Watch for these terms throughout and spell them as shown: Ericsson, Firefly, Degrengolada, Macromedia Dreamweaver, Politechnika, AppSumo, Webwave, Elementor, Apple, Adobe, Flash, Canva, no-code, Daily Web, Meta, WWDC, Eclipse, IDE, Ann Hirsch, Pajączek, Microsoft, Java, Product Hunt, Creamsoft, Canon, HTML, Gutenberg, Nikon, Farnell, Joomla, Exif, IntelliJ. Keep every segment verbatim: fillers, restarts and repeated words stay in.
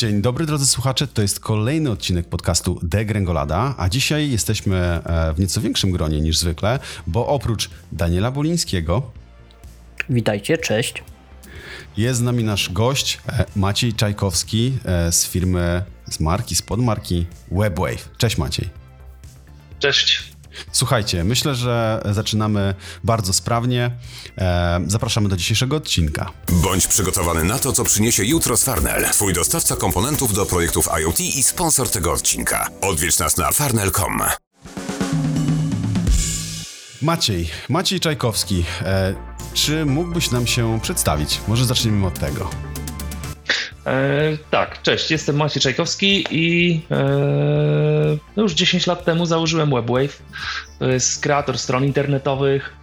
Dzień dobry drodzy słuchacze, to jest kolejny odcinek podcastu Degrengolada, a dzisiaj jesteśmy w nieco większym gronie niż zwykle, bo oprócz Daniela Bolińskiego... Witajcie, cześć. Jest z nami nasz gość Maciej Czajkowski z firmy, z marki, z podmarki Webwave. Cześć Maciej. Cześć. Słuchajcie, myślę, że zaczynamy bardzo sprawnie. E, zapraszamy do dzisiejszego odcinka. Bądź przygotowany na to, co przyniesie jutro z Farnell, twój dostawca komponentów do projektów IoT i sponsor tego odcinka. Odwiedź nas na farnell kropka com. Maciej, Maciej Czajkowski, e, czy mógłbyś nam się przedstawić? Może zaczniemy od tego. E, tak, cześć, jestem Maciej Czajkowski i e, już dziesięć lat temu założyłem Webwave. To jest kreator stron internetowych,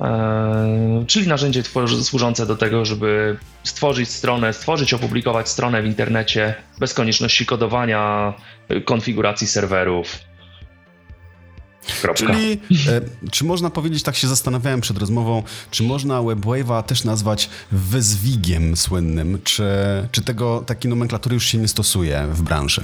e, czyli narzędzie tworzy, służące do tego, żeby stworzyć stronę, stworzyć, opublikować stronę w internecie bez konieczności kodowania, konfiguracji serwerów. Kropka. Czyli, e, czy można powiedzieć, tak się zastanawiałem przed rozmową, czy można Webwave'a też nazwać wyzwigiem słynnym, czy, czy tego takiej nomenklatury już się nie stosuje w branży?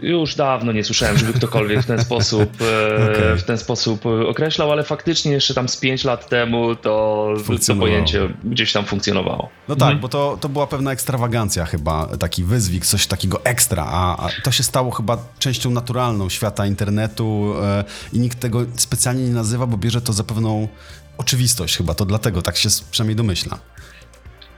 Już dawno nie słyszałem, żeby ktokolwiek w ten sposób, okay. w ten sposób określał, ale faktycznie jeszcze tam z pięć lat temu to, to pojęcie gdzieś tam funkcjonowało. No tak, mhm. bo to, to była pewna ekstrawagancja chyba, taki wyzwik, coś takiego ekstra, a, a to się stało chyba częścią naturalną świata internetu e, i nikt tego specjalnie nie nazywa, bo bierze to za pewną oczywistość chyba, to dlatego tak się przynajmniej domyśla.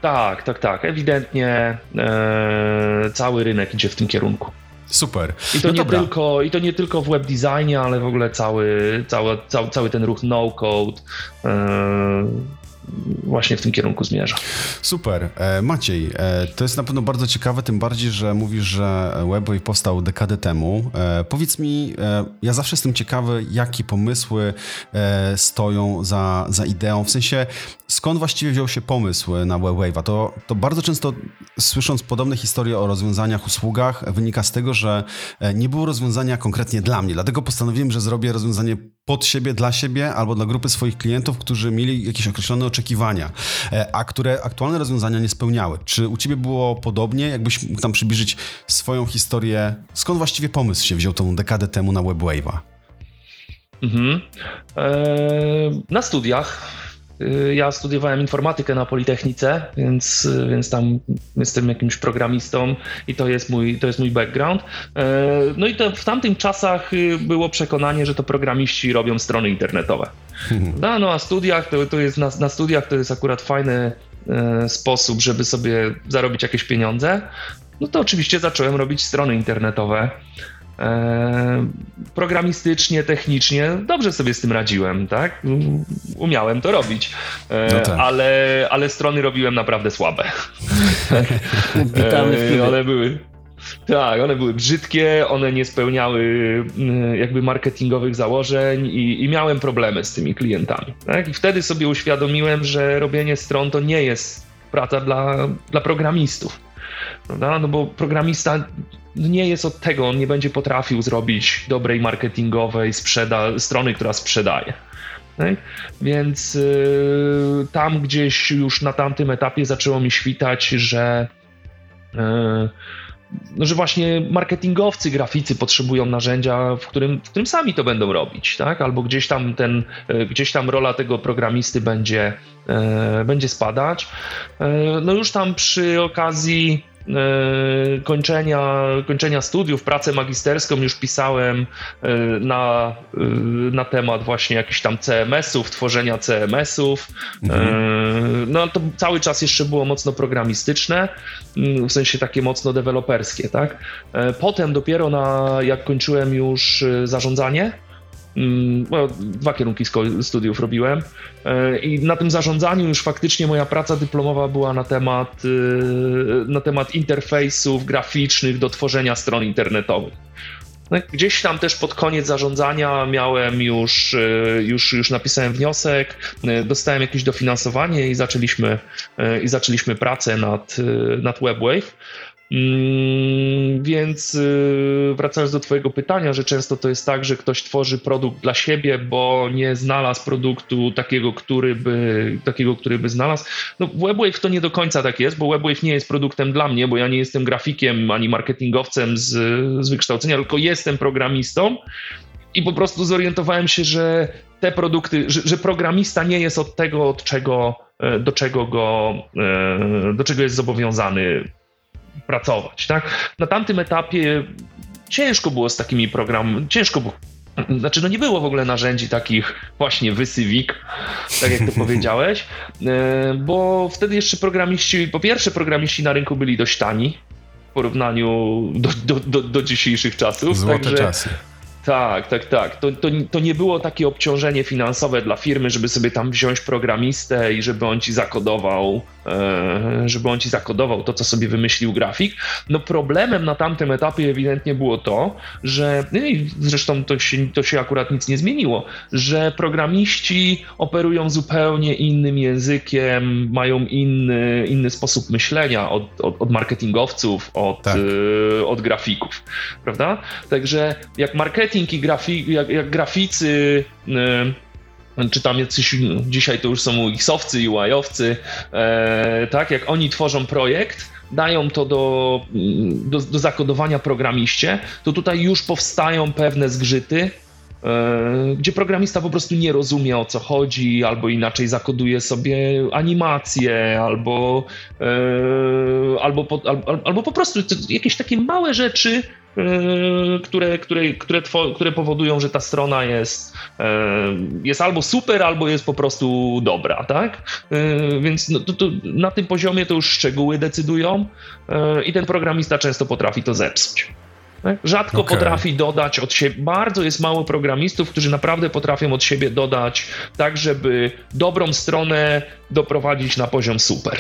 Tak, tak, tak, ewidentnie e, cały rynek idzie w tym kierunku. Super. I to, no nie tylko, I to nie tylko w web designie, ale w ogóle cały, cały, cały, cały ten ruch no-code yy, właśnie w tym kierunku zmierza. Super. E, Maciej, e, to jest na pewno bardzo ciekawe, tym bardziej, że mówisz, że Webwave powstał dekadę temu. E, powiedz mi, e, ja zawsze jestem ciekawy, jakie pomysły e, stoją za, za ideą, w sensie skąd właściwie wziął się pomysł na Webwave'a? To, to bardzo często słysząc podobne historie o rozwiązaniach, usługach, wynika z tego, że nie było rozwiązania konkretnie dla mnie. Dlatego postanowiłem, że zrobię rozwiązanie pod siebie, dla siebie albo dla grupy swoich klientów, którzy mieli jakieś określone oczekiwania, a które aktualne rozwiązania nie spełniały. Czy u ciebie było podobnie? Jakbyś mógł tam przybliżyć swoją historię? Skąd właściwie pomysł się wziął tą dekadę temu na Webwave'a? Mhm. Eee, na studiach. Ja studiowałem informatykę na Politechnice, więc, więc tam jestem jakimś programistą i to jest mój, to jest mój background. No i to w tamtych czasach było przekonanie, że to programiści robią strony internetowe. No, no a studiach to, to jest, na, na studiach to jest akurat fajny sposób, żeby sobie zarobić jakieś pieniądze. No to oczywiście zacząłem robić strony internetowe. Programistycznie, technicznie dobrze sobie z tym radziłem, tak? Umiałem to robić, no tak. ale, ale strony robiłem naprawdę słabe. One były, tak, one były brzydkie, one nie spełniały jakby marketingowych założeń i, i miałem problemy z tymi klientami. Tak? I wtedy sobie uświadomiłem, że robienie stron to nie jest praca dla, dla programistów. Prawda? No bo programista nie jest od tego, on nie będzie potrafił zrobić dobrej marketingowej sprzeda- strony, która sprzedaje. Tak? Więc yy, tam gdzieś już na tamtym etapie zaczęło mi świtać, że, yy, no, że właśnie marketingowcy, graficy potrzebują narzędzia, w którym, w którym sami to będą robić. Tak? Albo gdzieś tam, ten, yy, gdzieś tam rola tego programisty będzie, yy, będzie spadać. Yy, no już tam przy okazji Kończenia, kończenia studiów, pracę magisterską już pisałem na, na temat właśnie jakichś tam C M S ów, tworzenia C M S ów. Mhm. No to cały czas jeszcze było mocno programistyczne, w sensie takie mocno deweloperskie, tak? Potem dopiero na, jak kończyłem już zarządzanie, bo dwa kierunki studiów robiłem i na tym zarządzaniu już faktycznie moja praca dyplomowa była na temat, na temat interfejsów graficznych do tworzenia stron internetowych. Gdzieś tam też pod koniec zarządzania miałem już, już, już napisałem wniosek, dostałem jakieś dofinansowanie i zaczęliśmy, i zaczęliśmy pracę nad, nad Webwave. Mm, więc yy, wracając do twojego pytania, że często to jest tak, że ktoś tworzy produkt dla siebie, bo nie znalazł produktu takiego, który by, takiego, który by znalazł. No, Webwave to nie do końca tak jest, bo Webwave nie jest produktem dla mnie, bo ja nie jestem grafikiem ani marketingowcem z, z wykształcenia, tylko jestem programistą i po prostu zorientowałem się, że te produkty, że, że programista nie jest od tego, od czego, do czego go, do czego jest zobowiązany pracować, tak? Na tamtym etapie ciężko było z takimi programami, ciężko było, znaczy no nie było w ogóle narzędzi takich właśnie WYSIWYG, tak jak to powiedziałeś, bo wtedy jeszcze programiści, po pierwsze programiści na rynku byli dość tani w porównaniu do, do, do, do dzisiejszych czasów. Złote także, czasy. Tak, tak, tak. To, to, to nie było takie obciążenie finansowe dla firmy, żeby sobie tam wziąć programistę i żeby on ci zakodował, żeby on ci zakodował to, co sobie wymyślił grafik. No problemem na tamtym etapie ewidentnie było to, że i zresztą to się, to się akurat nic nie zmieniło, że programiści operują zupełnie innym językiem, mają inny, inny sposób myślenia od, od, od marketingowców, od, tak. y, od grafików, prawda? Także jak marketing i grafik, jak, jak graficy, yy, czy tam jacyś, dzisiaj to już są iksowcy, U I owcy, yy, tak, jak oni tworzą projekt, dają to do, do, do zakodowania programiście, to tutaj już powstają pewne zgrzyty, gdzie programista po prostu nie rozumie, o co chodzi, albo inaczej zakoduje sobie animację, albo, albo, po, albo po prostu jakieś takie małe rzeczy, które, które, które, które powodują, że ta strona jest, jest albo super, albo jest po prostu dobra, tak? Więc no, to, to na tym poziomie to już szczegóły decydują i ten programista często potrafi to zepsuć. Rzadko okay. potrafi dodać od siebie, bardzo jest mało programistów, którzy naprawdę potrafią od siebie dodać tak, żeby dobrą stronę doprowadzić na poziom super.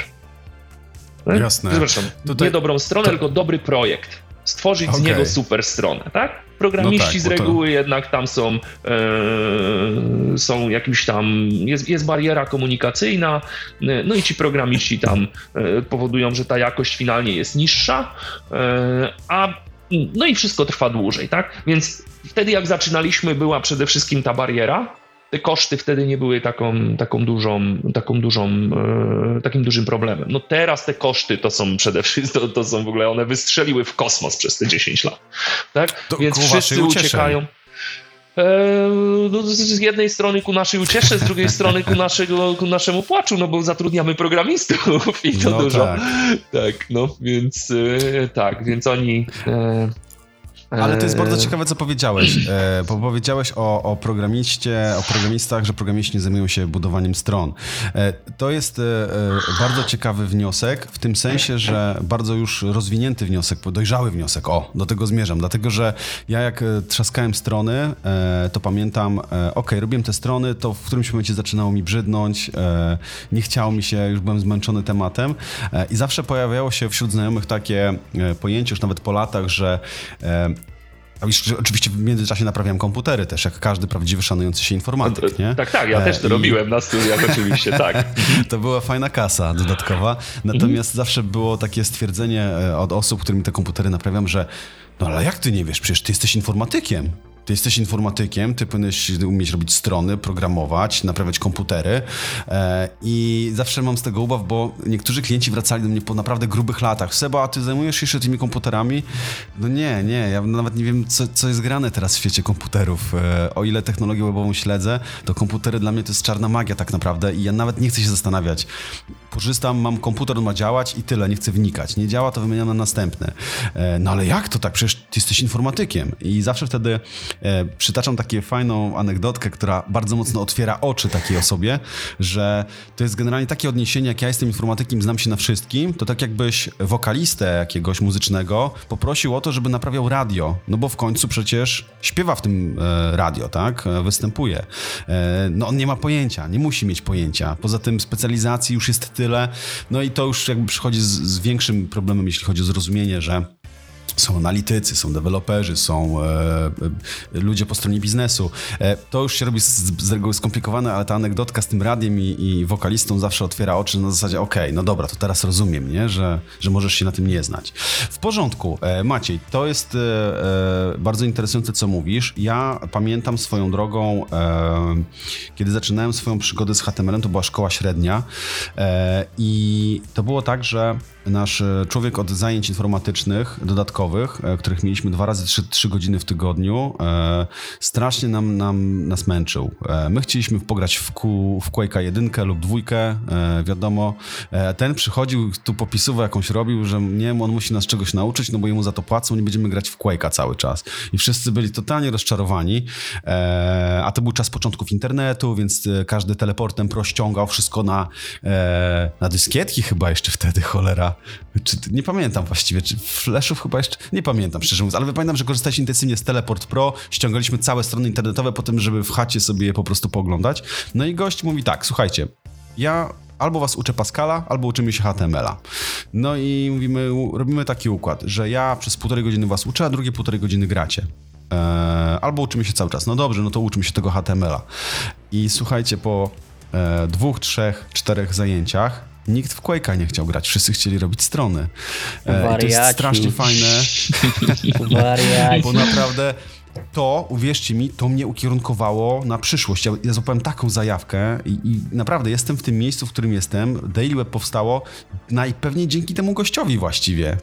Jasne. Przepraszam, tutaj... nie dobrą stronę, to... tylko dobry projekt. Stworzyć okay. z niego super stronę, tak? Programiści no tak, z reguły to... jednak tam są, yy, są jakimś tam, jest, jest bariera komunikacyjna, yy, no i ci programiści tam yy, powodują, że ta jakość finalnie jest niższa, yy, a no i wszystko trwa dłużej, tak? Więc wtedy jak zaczynaliśmy, była przede wszystkim ta bariera. Te koszty wtedy nie były taką, taką dużą, taką dużą, e, takim dużym problemem. No teraz te koszty to są przede wszystkim, to, to są w ogóle, one wystrzeliły w kosmos przez te dziesięć lat, tak? To więc wszyscy uciekają. Z jednej strony ku naszej uciesze, z drugiej strony ku, naszego, ku naszemu płaczu, no bo zatrudniamy programistów i to no dużo. Tak. tak, no więc tak, więc oni... E... Ale to jest bardzo ciekawe, co powiedziałeś, bo powiedziałeś o, o programiście, o programistach, że programiści nie zajmują się budowaniem stron. To jest bardzo ciekawy wniosek, w tym sensie, że bardzo już rozwinięty wniosek, dojrzały wniosek, o, do tego zmierzam, dlatego, że ja jak trzaskałem strony, to pamiętam, ok, robiłem te strony, to w którymś momencie zaczynało mi brzydnąć, nie chciało mi się, już byłem zmęczony tematem i zawsze pojawiało się wśród znajomych takie pojęcie, już nawet po latach, że oczywiście w międzyczasie naprawiam komputery też, jak każdy prawdziwy szanujący się informatyk, nie? Tak, tak, ja też to I... robiłem na studiach oczywiście, tak. To była fajna kasa dodatkowa, natomiast mm-hmm. zawsze było takie stwierdzenie od osób, którym te komputery naprawiam, że no ale jak ty nie wiesz, przecież ty jesteś informatykiem. Ty jesteś informatykiem, ty powinieneś umieć robić strony, programować, naprawiać komputery i zawsze mam z tego obaw, bo niektórzy klienci wracali do mnie po naprawdę grubych latach. Seba, a ty zajmujesz się jeszcze tymi komputerami? No nie, nie, ja nawet nie wiem, co, co jest grane teraz w świecie komputerów. O ile technologię webową śledzę, to komputery dla mnie to jest czarna magia tak naprawdę i ja nawet nie chcę się zastanawiać. Korzystam, mam komputer, on ma działać i tyle, nie chcę wnikać. Nie działa, to wymieniam na następne. No ale jak to tak? Przecież ty jesteś informatykiem i zawsze wtedy... Przytaczam taką fajną anegdotkę, która bardzo mocno otwiera oczy takiej osobie, że to jest generalnie takie odniesienie, jak ja jestem informatykiem, znam się na wszystkim, to tak jakbyś wokalistę jakiegoś muzycznego poprosił o to, żeby naprawiał radio, no bo w końcu przecież śpiewa w tym radio, tak? Występuje. No on nie ma pojęcia, nie musi mieć pojęcia. Poza tym specjalizacji już jest tyle, no i to już jakby przychodzi z, z większym problemem, jeśli chodzi o zrozumienie, że Są analitycy, są deweloperzy, są e, ludzie po stronie biznesu. E, to już się robi z, z reguły skomplikowane, ale ta anegdotka z tym radiem i, i wokalistą zawsze otwiera oczy na zasadzie okej, okay, no dobra, to teraz rozumiem, nie? Że, że możesz się na tym nie znać. W porządku, e, Maciej, to jest e, bardzo interesujące, co mówisz. Ja pamiętam swoją drogą, e, kiedy zaczynałem swoją przygodę z H T M L-em, to była szkoła średnia e, i to było tak, że nasz człowiek od zajęć informatycznych, dodatkowych, których mieliśmy dwa razy trzy, trzy godziny w tygodniu, e, strasznie nam, nam nas męczył. E, my chcieliśmy pograć w, ku, w Quake'a jedynkę lub dwójkę, e, wiadomo. E, ten przychodził, tu popisówę jakąś robił, że nie, on musi nas czegoś nauczyć, no bo jemu za to płacą, nie będziemy grać w Quake'a cały czas. I wszyscy byli totalnie rozczarowani, e, a to był czas początków internetu, więc każdy teleportem pro ściągał wszystko na, e, na dyskietki chyba jeszcze wtedy, cholera. Czy, nie pamiętam właściwie, czy flashów chyba jeszcze, nie pamiętam szczerze mówiąc, ale pamiętam, że korzystaliśmy intensywnie z Teleport Pro, ściągaliśmy całe strony internetowe po tym, żeby w chacie sobie je po prostu pooglądać. No i gość mówi tak, słuchajcie, ja albo was uczę Pascala, albo uczymy się H T M L-a. No i mówimy, robimy taki układ, że ja przez półtorej godziny was uczę, a drugie półtorej godziny gracie. Eee, albo uczymy się cały czas. No dobrze, no to uczymy się tego H T M L-a. I słuchajcie, po e, dwóch, trzech, czterech zajęciach nikt w Quake'a nie chciał grać, wszyscy chcieli robić strony. E, to jest strasznie fajne. Bo naprawdę to, uwierzcie mi, to mnie ukierunkowało na przyszłość. Ja, ja złapałem taką zajawkę i, i naprawdę jestem w tym miejscu, w którym jestem. Daily Web powstało najpewniej dzięki temu gościowi właściwie.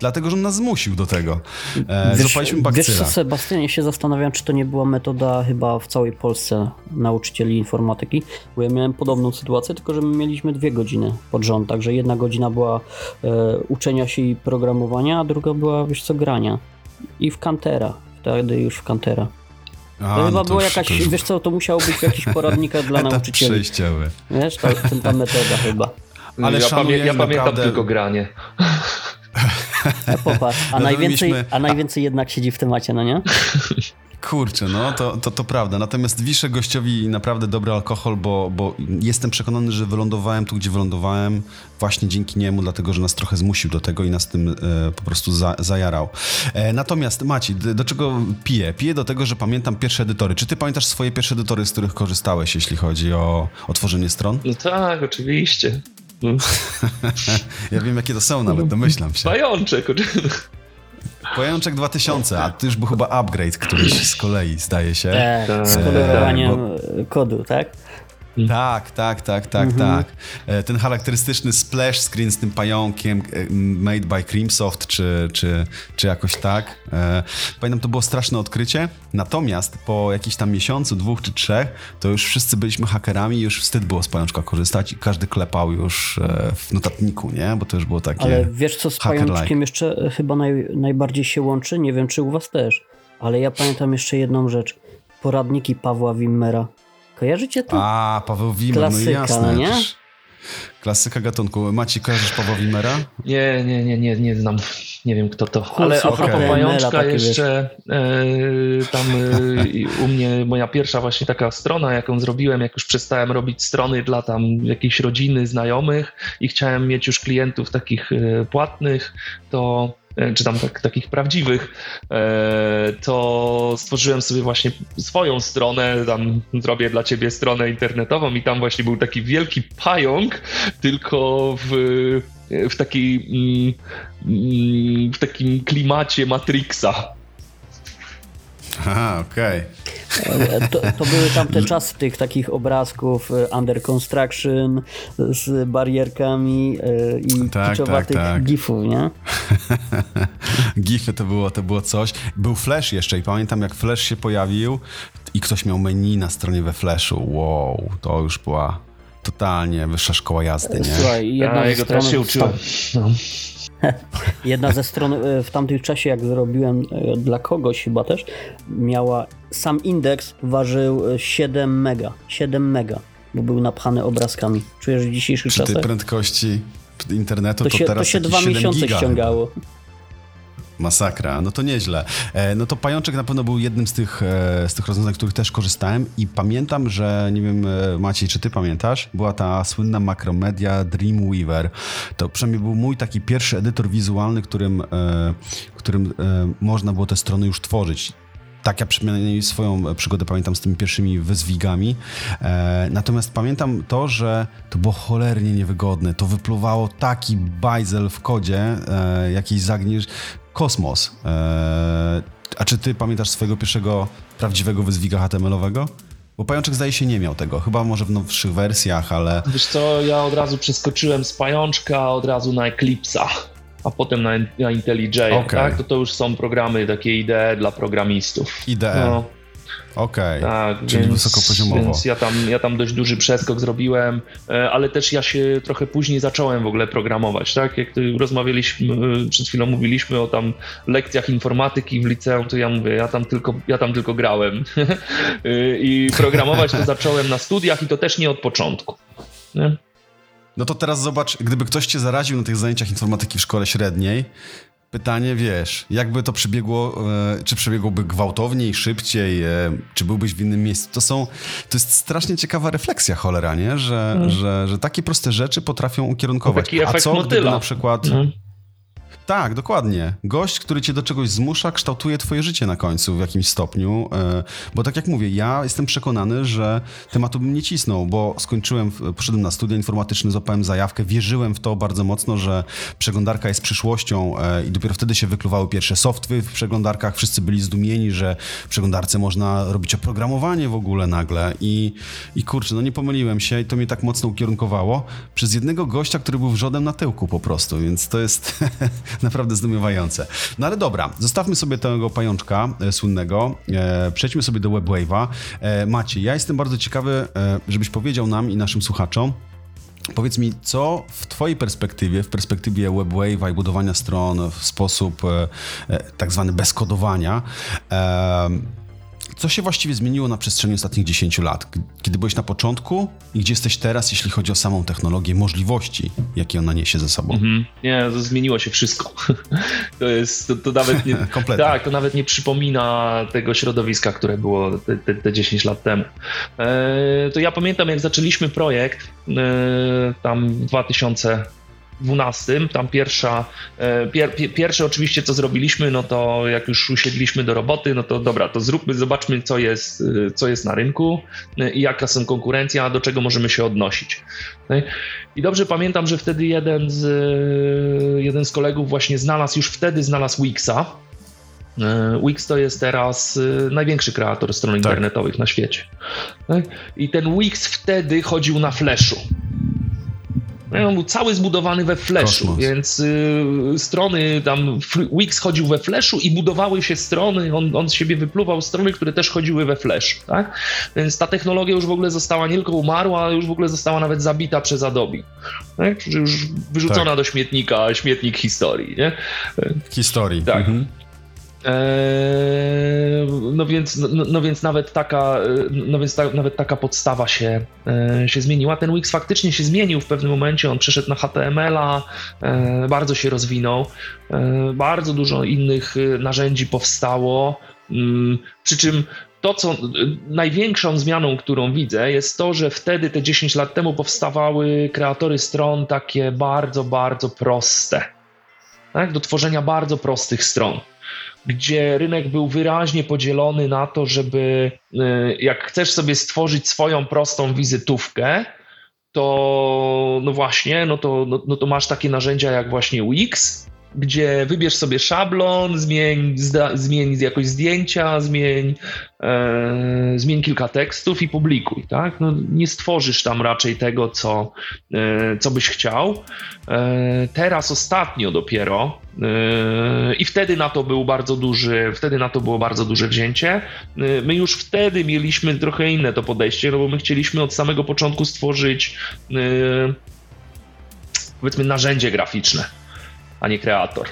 Dlatego, że on nas zmusił do tego. E, wiesz, złapaliśmy bakcyla. Wiesz co, Sebastianie, się zastanawiam, czy to nie była metoda chyba w całej Polsce nauczycieli informatyki, bo ja miałem podobną sytuację, tylko że my mieliśmy dwie godziny pod rząd, także jedna godzina była e, uczenia się i programowania, a druga była, wiesz co, grania. I w Kantera. Wtedy już w Kantera. A, to chyba no to była już, jakaś, już... wiesz co, to musiało być jakiś poradnika dla nauczycieli. Przejściowy. Wiesz, to jest ta metoda chyba. Ale ja, pamię- ja naprawdę... pamiętam tylko granie. No popatrz, a, no najwięcej, mieliśmy... a najwięcej jednak siedzi w temacie, no nie? Kurczę, no to, to, to prawda. Natomiast wiszę gościowi naprawdę dobry alkohol, bo, bo jestem przekonany, że wylądowałem tu, gdzie wylądowałem właśnie dzięki niemu, dlatego, że nas trochę zmusił do tego i nas tym e, po prostu za, zajarał. E, natomiast Maciej, do, do czego piję? Piję do tego, że pamiętam pierwsze edytory. Czy ty pamiętasz swoje pierwsze edytory, z których korzystałeś, jeśli chodzi o, o tworzenie stron? No tak, oczywiście. Hmm. Ja wiem, jakie to są nawet, domyślam się. Pajączek, oczywiście. Pajączek dwa tysiące, a to już był chyba upgrade któryś z kolei, zdaje się. Tak, z kolorowaniem bo... kodu, tak? Tak, tak, tak, tak, mhm. tak. Ten charakterystyczny splash screen z tym pająkiem made by Creamsoft, czy, czy, czy jakoś tak. Pamiętam, to było straszne odkrycie, natomiast po jakichś tam miesiącu, dwóch czy trzech, to już wszyscy byliśmy hakerami i już wstyd było z pajączka korzystać i każdy klepał już w notatniku, nie? Bo to już było takie... Ale wiesz co, z pajączkiem jeszcze chyba naj, najbardziej się łączy? Nie wiem, czy u was też, ale ja pamiętam jeszcze jedną rzecz. Poradniki Pawła Wimmera. Kojarzycie to? A, Paweł Wimmer, no jasne. Nie? Klasyka gatunku. Maciej, kojarzysz Pawła Wimmera? Nie, nie, nie, nie, nie znam. Nie wiem, kto to. Kursu, ale a propos okay. pajączka jeszcze yy, tam yy, u mnie moja pierwsza właśnie taka strona, jaką zrobiłem, jak już przestałem robić strony dla tam jakiejś rodziny, znajomych i chciałem mieć już klientów takich yy, płatnych, to czy tam tak, takich prawdziwych, to stworzyłem sobie właśnie swoją stronę, tam zrobię dla ciebie stronę internetową i tam właśnie był taki wielki pająk, tylko w, w, taki, w takim klimacie Matrixa. Aha, okej. Okay. To, to były tamte czasy tych takich obrazków under construction z barierkami i tak, kiczowatych tak, tak. gifów, nie? Gify to było, to było coś. Był Flash jeszcze i pamiętam, jak Flash się pojawił i ktoś miał menu na stronie we Flashu. Wow, to już była totalnie wyższa szkoła jazdy, nie? Słuchaj, jedna A, jego też się uczyłem. No. Jedna ze stron w tamtych czasie, jak zrobiłem dla kogoś chyba też, miała sam indeks, ważył siedem mega. siedem mega, bo był napchany obrazkami. Czujesz w dzisiejszych czasach? Przy tej prędkości internetu to, to się, teraz to się dwa miesiące giga ściągało. Masakra, no to nieźle. No to Pajączek na pewno był jednym z tych, z tych rozwiązań, z których też korzystałem i pamiętam, że, nie wiem Maciej, czy ty pamiętasz, była ta słynna Macromedia Dreamweaver. To przynajmniej był mój taki pierwszy edytor wizualny, którym, którym można było te strony już tworzyć. Tak, ja przynajmniej swoją przygodę pamiętam z tymi pierwszymi wyzwigami. E, natomiast pamiętam to, że to było cholernie niewygodne. To wypluwało taki bajzel w kodzie, e, jakiś zagniesz... Kosmos. E, a czy ty pamiętasz swojego pierwszego prawdziwego wyzwiga H T M L-owego? Bo Pajączek zdaje się nie miał tego. Chyba może w nowszych wersjach, ale... Wiesz co, ja od razu przeskoczyłem z Pajączka od razu na Eclipse'a, a potem na, na IntelliJ, okay. Tak? To to już są programy, takie I D E dla programistów. I D E, no. Okej, okay. Tak, czyli więc, wysokopoziomowo. Więc ja tam, ja tam dość duży przeskok zrobiłem, ale też ja się trochę później zacząłem w ogóle programować, tak? Jak rozmawialiśmy, przed chwilą mówiliśmy o tam lekcjach informatyki w liceum, to ja mówię, ja tam tylko, ja tam tylko grałem i programować to zacząłem na studiach i to też nie od początku, nie? No to teraz zobacz, gdyby ktoś cię zaraził na tych zajęciach informatyki w szkole średniej, pytanie, wiesz, jakby to przebiegło, czy przebiegłoby gwałtowniej, szybciej, czy byłbyś w innym miejscu? To są, to jest strasznie ciekawa refleksja, cholera, nie? Że, hmm. że, że takie proste rzeczy potrafią ukierunkować. Taki efekt motyla. A co, gdyby na przykład... Hmm. Tak, dokładnie. Gość, który cię do czegoś zmusza, kształtuje twoje życie na końcu w jakimś stopniu, bo tak jak mówię, ja jestem przekonany, że tematu bym nie cisnął, bo skończyłem, poszedłem na studia informatyczne, złapałem zajawkę, wierzyłem w to bardzo mocno, że przeglądarka jest przyszłością i dopiero wtedy się wykluwały pierwsze softwy w przeglądarkach, wszyscy byli zdumieni, że w przeglądarce można robić oprogramowanie w ogóle nagle i, i kurczę, no nie pomyliłem się i to mnie tak mocno ukierunkowało przez jednego gościa, który był wrzodem na tyłku po prostu, więc to jest... Naprawdę zdumiewające. No ale dobra, zostawmy sobie tego Pajączka e, słynnego, e, przejdźmy sobie do Webwave'a. E, Maciej, ja jestem bardzo ciekawy, e, żebyś powiedział nam i naszym słuchaczom, powiedz mi, co w twojej perspektywie, w perspektywie Webwave'a i budowania stron w sposób e, tak zwany bez kodowania, e, co się właściwie zmieniło na przestrzeni ostatnich dziesięciu lat? Kiedy byłeś na początku i gdzie jesteś teraz, jeśli chodzi o samą technologię, możliwości, jakie ona niesie ze sobą? Mm-hmm. Nie, to zmieniło się wszystko. To jest, to, to nawet nie... Kompletnie. Tak, to nawet nie przypomina tego środowiska, które było te, te, te dziesięć lat temu. E, to ja pamiętam, jak zaczęliśmy projekt, e, tam w dwa tysiące dwunastym, tam pierwsza, pier, pier, pierwsze oczywiście co zrobiliśmy, no to jak już usiedliśmy do roboty, no to dobra, to zróbmy, zobaczmy co jest, co jest na rynku i jaka są konkurencja, do czego możemy się odnosić. I dobrze pamiętam, że wtedy jeden z, jeden z kolegów właśnie znalazł, już wtedy znalazł Wixa. Wix to jest teraz największy kreator stron tak. internetowych na świecie. I ten Wix wtedy chodził na Flashu. On był cały zbudowany we Flashu, Kosmos. Więc y, strony tam, Wix chodził we Flashu i budowały się strony, on, on z siebie wypluwał strony, które też chodziły we Flashu, tak? Więc ta technologia już w ogóle została, nie tylko umarła, ale już w ogóle została nawet zabita przez Adobe, tak? Już wyrzucona tak. do śmietnika, śmietnik historii, nie? Historii. Tak. Mhm. No więc, no, no więc nawet taka, no więc ta, nawet taka podstawa się, się zmieniła. Ten Wix faktycznie się zmienił w pewnym momencie, on przeszedł na H T M L-a, bardzo się rozwinął, bardzo dużo innych narzędzi powstało, przy czym to, co największą zmianą, którą widzę, jest to, że wtedy te dziesięć lat temu powstawały kreatory stron takie bardzo, bardzo proste, tak? Do tworzenia bardzo prostych stron. Gdzie rynek był wyraźnie podzielony na to, żeby jak chcesz sobie stworzyć swoją prostą wizytówkę, to no właśnie, no to, no, no to masz takie narzędzia jak właśnie Wix, gdzie wybierz sobie szablon, zmień, zda, zmień jakoś zdjęcia, zmień, e, zmień kilka tekstów i publikuj, tak? No, nie stworzysz tam raczej tego, co, e, co byś chciał. E, teraz ostatnio dopiero e, i wtedy na to był bardzo duży, wtedy na to było bardzo duże wzięcie. E, my już wtedy mieliśmy trochę inne to podejście, no bo my chcieliśmy od samego początku stworzyć e, powiedzmy narzędzie graficzne, a nie kreator.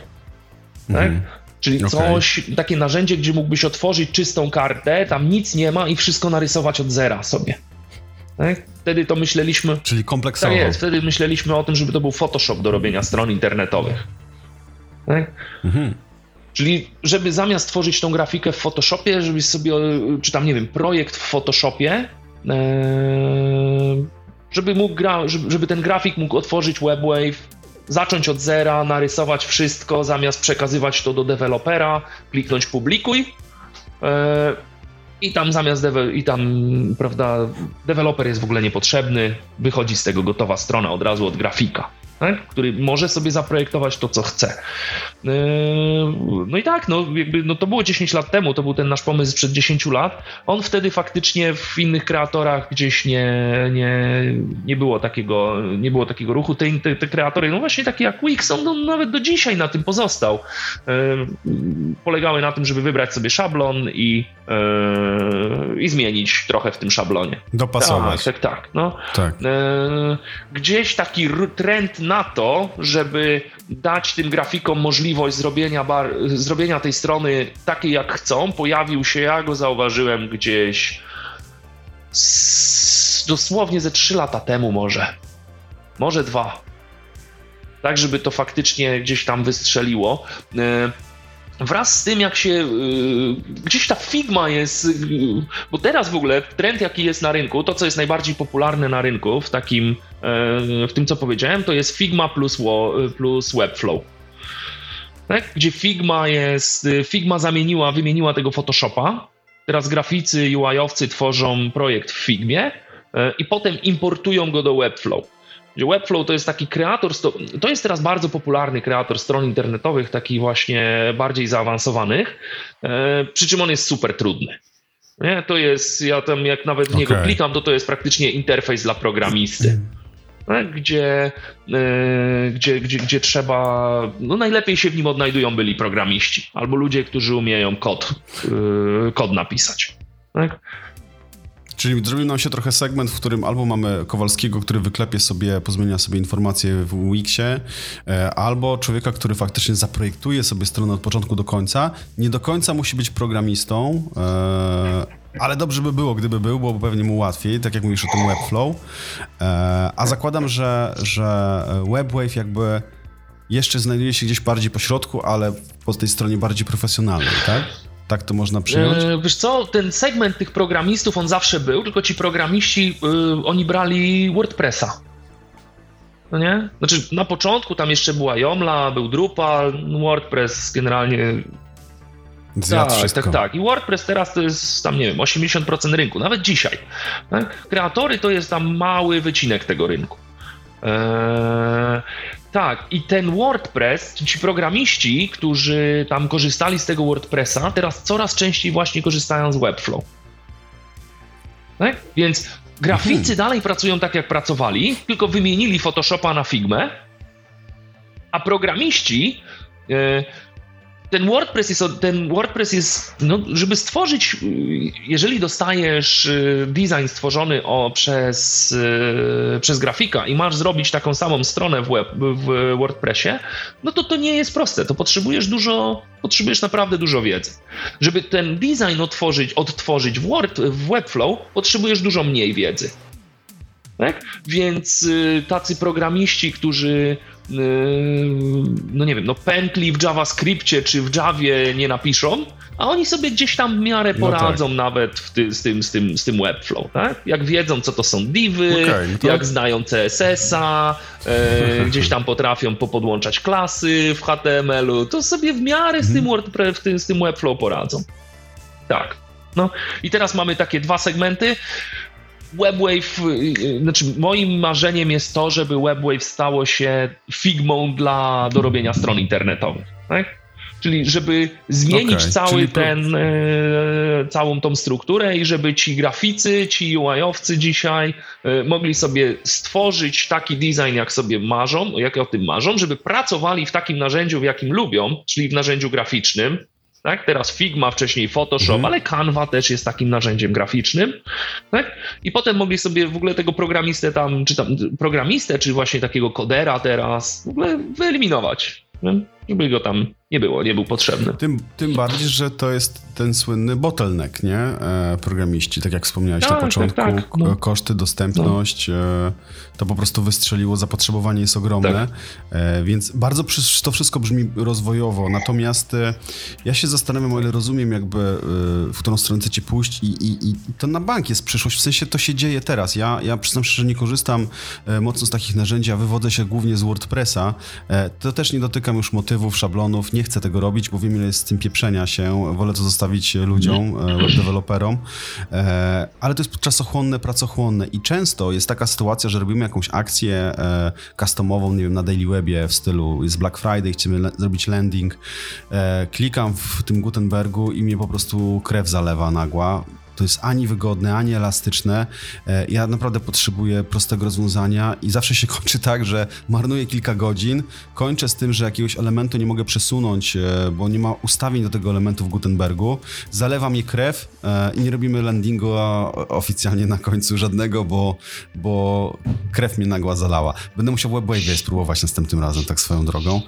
Tak? Mm. Czyli coś, okay. takie narzędzie, gdzie mógłbyś otworzyć czystą kartę, tam nic nie ma i wszystko narysować od zera sobie. Tak? Wtedy to myśleliśmy... Czyli kompleksowo. Tak jest, wtedy myśleliśmy o tym, żeby to był Photoshop do robienia stron internetowych. Tak? Mm-hmm. Czyli żeby zamiast tworzyć tą grafikę w Photoshopie, żebyś sobie, czy tam nie wiem, projekt w Photoshopie, żeby, mógł gra, żeby ten grafik mógł otworzyć Webwave, zacząć od zera, narysować wszystko, zamiast przekazywać to do dewelopera, kliknąć publikuj i tam zamiast, dewe- i tam, prawda, deweloper jest w ogóle niepotrzebny, wychodzi z tego gotowa strona od razu od grafika, tak? Który może sobie zaprojektować to, co chce. No i tak, no, jakby, no to było dziesięć lat temu, to był ten nasz pomysł sprzed dziesięciu lat. On wtedy faktycznie w innych kreatorach gdzieś nie, nie, nie, było, takiego, nie było takiego ruchu. Te, te, te kreatory, no właśnie takie jak Wix, on no, nawet do dzisiaj na tym pozostał. Polegały na tym, żeby wybrać sobie szablon i, i zmienić trochę w tym szablonie. Dopasować. Tak, tak, tak, no. Tak. Gdzieś taki trend na to, żeby dać tym grafikom możliwość zrobienia, bar, zrobienia tej strony takiej jak chcą, pojawił się, ja go zauważyłem gdzieś z, dosłownie ze trzy lata temu może, może dwa, tak żeby to faktycznie gdzieś tam wystrzeliło. Wraz z tym, jak się yy, gdzieś ta Figma jest, yy, bo teraz w ogóle trend, jaki jest na rynku, to co jest najbardziej popularne na rynku w takim, yy, w tym co powiedziałem, to jest Figma plus, plus Webflow. Tak? Gdzie Figma jest, Figma zamieniła, wymieniła tego Photoshopa, teraz graficy, U I-owcy tworzą projekt w Figmie yy, i potem importują go do Webflow. Webflow to jest taki kreator, to jest teraz bardzo popularny kreator stron internetowych, taki właśnie bardziej zaawansowanych, przy czym on jest super trudny. Nie? To jest, ja tam jak nawet w niego okay. klikam, to to jest praktycznie interfejs dla programisty, gdzie, gdzie, gdzie, gdzie trzeba, no najlepiej się w nim odnajdują byli programiści albo ludzie, którzy umieją kod, kod napisać. Tak? Czyli zrobił nam się trochę segment, w którym albo mamy Kowalskiego, który wyklepie sobie, pozmienia sobie informacje w Wixie, albo człowieka, który faktycznie zaprojektuje sobie stronę od początku do końca. Nie do końca musi być programistą, ale dobrze by było, gdyby był, bo pewnie mu łatwiej, tak jak mówisz o tym Webflow. A zakładam, że, że Webwave jakby jeszcze znajduje się gdzieś bardziej po środku, ale po tej stronie bardziej profesjonalnej, tak? Tak to można przyjąć? Wiesz co, ten segment tych programistów, on zawsze był, tylko ci programiści, yy, oni brali WordPressa. No nie? Znaczy na początku tam jeszcze była Joomla, był Drupal, WordPress generalnie... Zjadł tak, wszystko. Tak, tak. I WordPress teraz to jest tam, nie wiem, osiemdziesiąt procent rynku, nawet dzisiaj. Tak? Kreatory to jest tam mały wycinek tego rynku. Eee... Tak, i ten WordPress, ci programiści, którzy tam korzystali z tego WordPressa, teraz coraz częściej właśnie korzystają z Webflow. Tak? Więc graficy mhm. dalej pracują tak, jak pracowali, tylko wymienili Photoshopa na Figmę, a programiści, ten WordPress jest, ten WordPress jest no, żeby stworzyć, jeżeli dostajesz design stworzony o, przez, przez grafika i masz zrobić taką samą stronę w, web, w WordPressie, no to to nie jest proste, to potrzebujesz dużo, potrzebujesz naprawdę dużo wiedzy. Żeby ten design otworzyć, odtworzyć w, Word, w Webflow, potrzebujesz dużo mniej wiedzy. Tak? Więc tacy programiści, którzy no nie wiem, no pętli w JavaScriptie czy w Javie nie napiszą, a oni sobie gdzieś tam w miarę poradzą no tak. nawet w ty, z, tym, z, tym, z tym Webflow, tak? Jak wiedzą, co to są divy, okay, to... jak znają C S S a, e, gdzieś tam potrafią popodłączać klasy w H T M L u, to sobie w miarę z tym, WordPress, w tym, z tym Webflow poradzą. Tak. No i teraz mamy takie dwa segmenty. Webwave, znaczy moim marzeniem jest to, żeby Webwave stało się Figmą dla do robienia stron internetowych, tak? Czyli żeby zmienić okay, cały ten, pro... e, całą tą strukturę i żeby ci graficy, ci U I-owcy dzisiaj e, mogli sobie stworzyć taki design, jak sobie marzą, jak o tym marzą, żeby pracowali w takim narzędziu, w jakim lubią, czyli w narzędziu graficznym. Tak? Teraz Figma, wcześniej Photoshop, mhm. ale Canva też jest takim narzędziem graficznym. Tak? I potem mogli sobie w ogóle tego programistę tam, czy tam programistę, czy właśnie takiego kodera teraz w ogóle wyeliminować, żeby go tam nie było, nie był potrzebny. Tym, tym bardziej, że to jest ten słynny bottleneck, nie? E, programiści, tak jak wspomniałeś tak, na początku, tak, tak, no. koszty, dostępność, no. e, to po prostu wystrzeliło, zapotrzebowanie jest ogromne, tak. e, więc bardzo przy, to wszystko brzmi rozwojowo, natomiast e, ja się zastanawiam, o ile rozumiem jakby, e, w którą stronę chcecie pójść i, i, i to na bank jest przyszłość, w sensie to się dzieje teraz. Ja, ja przyznam szczerze, że nie korzystam e, mocno z takich narzędzi, a wywodzę się głównie z WordPressa, e, to też nie dotykam już motywów, szablonów, nie chcę tego robić, bo wiem, ile jest z tym pieprzenia się, wolę to zostawić ludziom, webdeveloperom, ale to jest czasochłonne, pracochłonne i często jest taka sytuacja, że robimy jakąś akcję customową, nie wiem, na Daily Webie w stylu jest Black Friday, chcemy le- zrobić landing, klikam w tym Gutenbergu i mnie po prostu krew zalewa nagła. To jest ani wygodne, ani elastyczne. Ja naprawdę potrzebuję prostego rozwiązania i zawsze się kończy tak, że marnuję kilka godzin, kończę z tym, że jakiegoś elementu nie mogę przesunąć, bo nie ma ustawień do tego elementu w Gutenbergu. Zalewa mnie krew i nie robimy landingu oficjalnie na końcu żadnego, bo, bo krew mnie nagła zalała. Będę musiał Webwave spróbować następnym razem, tak swoją drogą.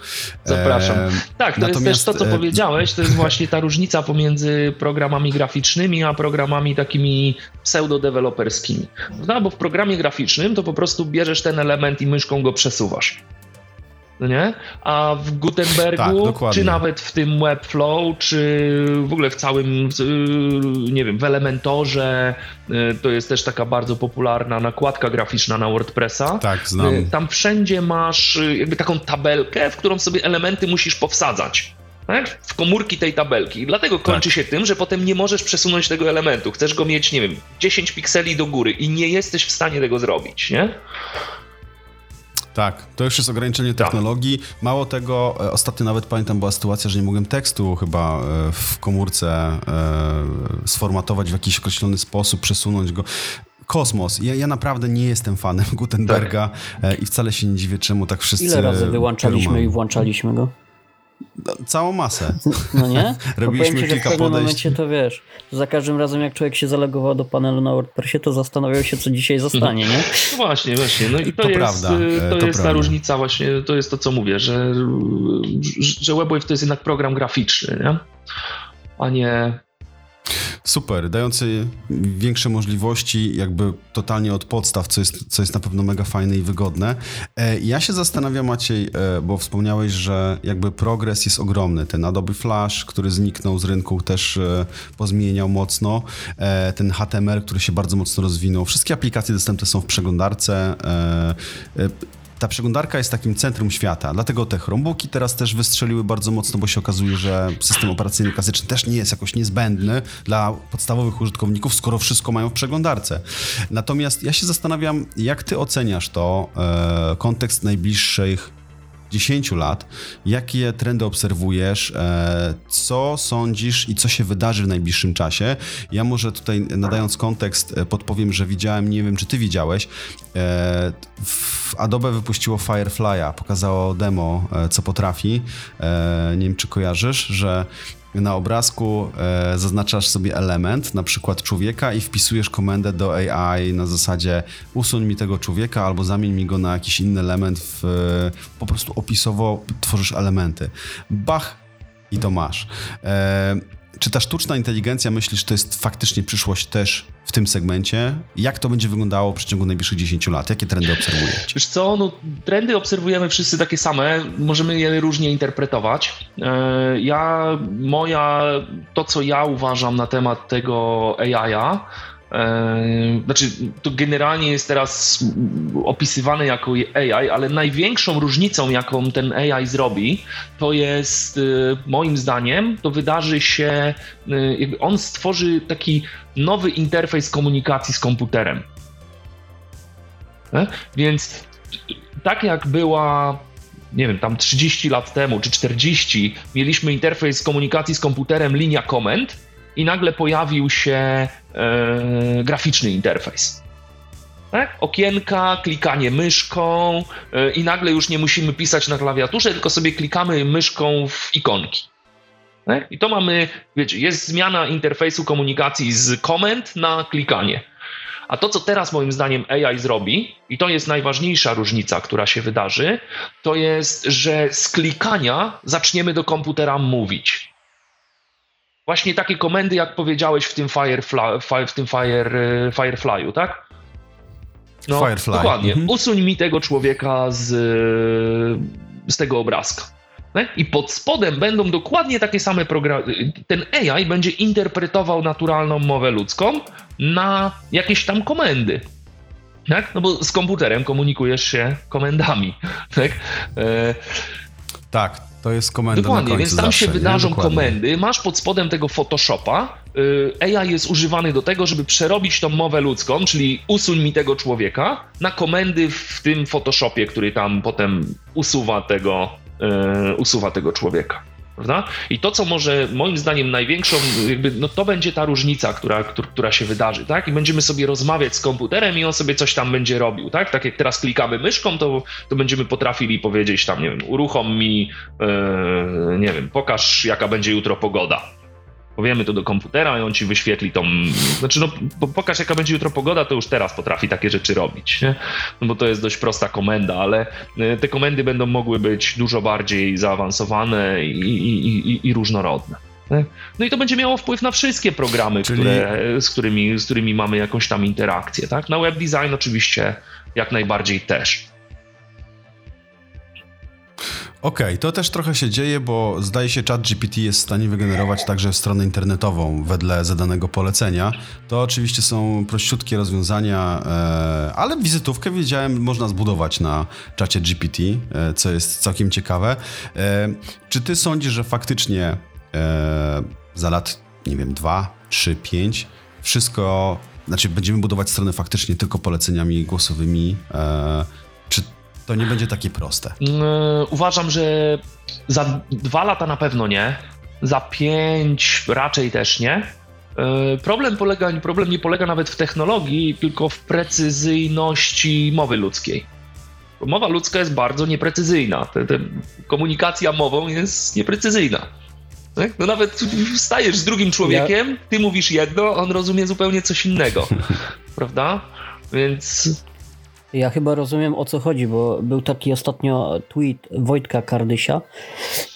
Zapraszam. E, tak, to natomiast... jest też to, co powiedziałeś, to jest właśnie ta różnica pomiędzy programami graficznymi a programami takimi pseudo-deweloperskimi. No, bo w programie graficznym to po prostu bierzesz ten element i myszką go przesuwasz. Nie? A w Gutenbergu, tak, czy nawet w tym Webflow, czy w ogóle w całym, nie wiem, w Elementorze, to jest też taka bardzo popularna nakładka graficzna na WordPressa. Tak, znam. Tam wszędzie masz jakby taką tabelkę, w którą sobie elementy musisz powsadzać. Tak? W komórki tej tabelki. I dlatego tak. kończy się tym, że potem nie możesz przesunąć tego elementu. Chcesz go mieć, nie wiem, dziesięć pikseli do góry i nie jesteś w stanie tego zrobić, nie? Tak, to już jest ograniczenie technologii. Tak. Mało tego, ostatnio nawet pamiętam, była sytuacja, że nie mogłem tekstu chyba w komórce sformatować w jakiś określony sposób, przesunąć go. Kosmos. Ja, ja naprawdę nie jestem fanem Gutenberga tak. i wcale się nie dziwię, czemu tak wszyscy... Ile razy wyłączaliśmy firmy. I włączaliśmy go? Całą masę. No nie? Robiliśmy ci, kilka w pewnym podejść. W to wiesz, to za każdym razem jak człowiek się zalogował do panelu na WordPressie, to zastanawiał się, co dzisiaj zostanie, nie? No właśnie, właśnie. No i to, to jest, prawda. To, to jest prawda. Ta różnica właśnie, to jest to, co mówię, że, że Webwave to jest jednak program graficzny, nie? A nie... Super, dający większe możliwości jakby totalnie od podstaw, co jest, co jest na pewno mega fajne i wygodne. E, ja się zastanawiam, Maciej, e, bo wspomniałeś, że jakby progres jest ogromny. Ten Adobe Flash, który zniknął z rynku, też e, pozmieniał mocno. E, ten H T M L, który się bardzo mocno rozwinął. Wszystkie aplikacje dostępne są w przeglądarce. E, e, Ta przeglądarka jest takim centrum świata, dlatego te Chromebooki teraz też wystrzeliły bardzo mocno, bo się okazuje, że system operacyjny klasyczny też nie jest jakoś niezbędny dla podstawowych użytkowników, skoro wszystko mają w przeglądarce. Natomiast ja się zastanawiam, jak ty oceniasz to, e, kontekst najbliższych dziesięciu lat, jakie trendy obserwujesz, e, co sądzisz i co się wydarzy w najbliższym czasie. Ja może tutaj, nadając kontekst, podpowiem, że widziałem, nie wiem, czy ty widziałeś, e, w Adobe wypuściło Firefly'a, pokazało demo, e, co potrafi. E, nie wiem, czy kojarzysz, że na obrazku e, zaznaczasz sobie element, na przykład człowieka, i wpisujesz komendę do A I na zasadzie usuń mi tego człowieka albo zamień mi go na jakiś inny element. W, po prostu opisowo tworzysz elementy. Bach i to masz. E, czy ta sztuczna inteligencja, myślisz, to jest faktycznie przyszłość też w tym segmencie? Jak to będzie wyglądało w przeciągu najbliższych dziesięciu lat? Jakie trendy obserwujecie? Wiesz co, no, trendy obserwujemy wszyscy takie same, możemy je różnie interpretować. Ja, moja, to co ja uważam na temat tego A I-a, znaczy to generalnie jest teraz opisywane jako A I, ale największą różnicą, jaką ten A I zrobi, to jest, moim zdaniem, to wydarzy się, jakby on stworzy taki nowy interfejs komunikacji z komputerem. Więc tak jak była, nie wiem, tam trzydzieści lat temu czy czterdzieści, mieliśmy interfejs komunikacji z komputerem, linia komend, i nagle pojawił się e, graficzny interfejs. Tak? Okienka, klikanie myszką e, i nagle już nie musimy pisać na klawiaturze, tylko sobie klikamy myszką w ikonki. Tak? I to mamy, wiecie, jest zmiana interfejsu komunikacji z komend na klikanie. A to, co teraz moim zdaniem A I zrobi, i to jest najważniejsza różnica, która się wydarzy, to jest, że z klikania zaczniemy do komputera mówić. Właśnie takie komendy, jak powiedziałeś w tym Firefly, w tym Fire, Firefly'u, tak? No, Firefly. Dokładnie. Mhm. Usuń mi tego człowieka z, z tego obrazka. I pod spodem będą dokładnie takie same programy. Ten A I będzie interpretował naturalną mowę ludzką na jakieś tam komendy. Tak? No bo z komputerem komunikujesz się komendami. Tak, tak, to jest komenda dokładnie, na końcu więc tam zawsze, się wydarzą nie? komendy. Masz pod spodem tego Photoshopa. A I jest używany do tego, żeby przerobić tą mowę ludzką, czyli usuń mi tego człowieka, na komendy w tym Photoshopie, który tam potem usuwa tego... usuwa tego człowieka, prawda? I to, co może moim zdaniem największą, jakby, no to będzie ta różnica, która, która się wydarzy, tak? I będziemy sobie rozmawiać z komputerem i on sobie coś tam będzie robił, tak? Tak jak teraz klikamy myszką, to, to będziemy potrafili powiedzieć tam, nie wiem, uruchom mi, yy, nie wiem, pokaż jaka będzie jutro pogoda. Powiemy to do komputera i on ci wyświetli tą... Znaczy no, pokaż jaka będzie jutro pogoda, to już teraz potrafi takie rzeczy robić, nie? No bo to jest dość prosta komenda, ale te komendy będą mogły być dużo bardziej zaawansowane i, i, i, i różnorodne. Nie? No i to będzie miało wpływ na wszystkie programy, czyli... które, z, którymi, z którymi mamy jakąś tam interakcję, tak? Na web design oczywiście jak najbardziej też. Okej, okay, to też trochę się dzieje, bo zdaje się ChatGPT jest w stanie wygenerować także stronę internetową wedle zadanego polecenia. To oczywiście są prościutkie rozwiązania, ale wizytówkę wiedziałem, można zbudować na czacie G P T, co jest całkiem ciekawe. Czy ty sądzisz, że faktycznie za lat, nie wiem, dwa, trzy, pięć wszystko, znaczy będziemy budować stronę faktycznie tylko poleceniami głosowymi? Czy to nie będzie takie proste? Uważam, że za dwa lata na pewno nie, za pięć raczej też nie. Problem, polega, problem nie polega nawet w technologii, tylko w precyzyjności mowy ludzkiej. Mowa ludzka jest bardzo nieprecyzyjna. Te, te komunikacja mową jest nieprecyzyjna. No nawet stajesz z drugim człowiekiem, ty mówisz jedno, on rozumie zupełnie coś innego. Prawda? Więc... Ja chyba rozumiem, o co chodzi, bo był taki ostatnio tweet Wojtka Kardysia,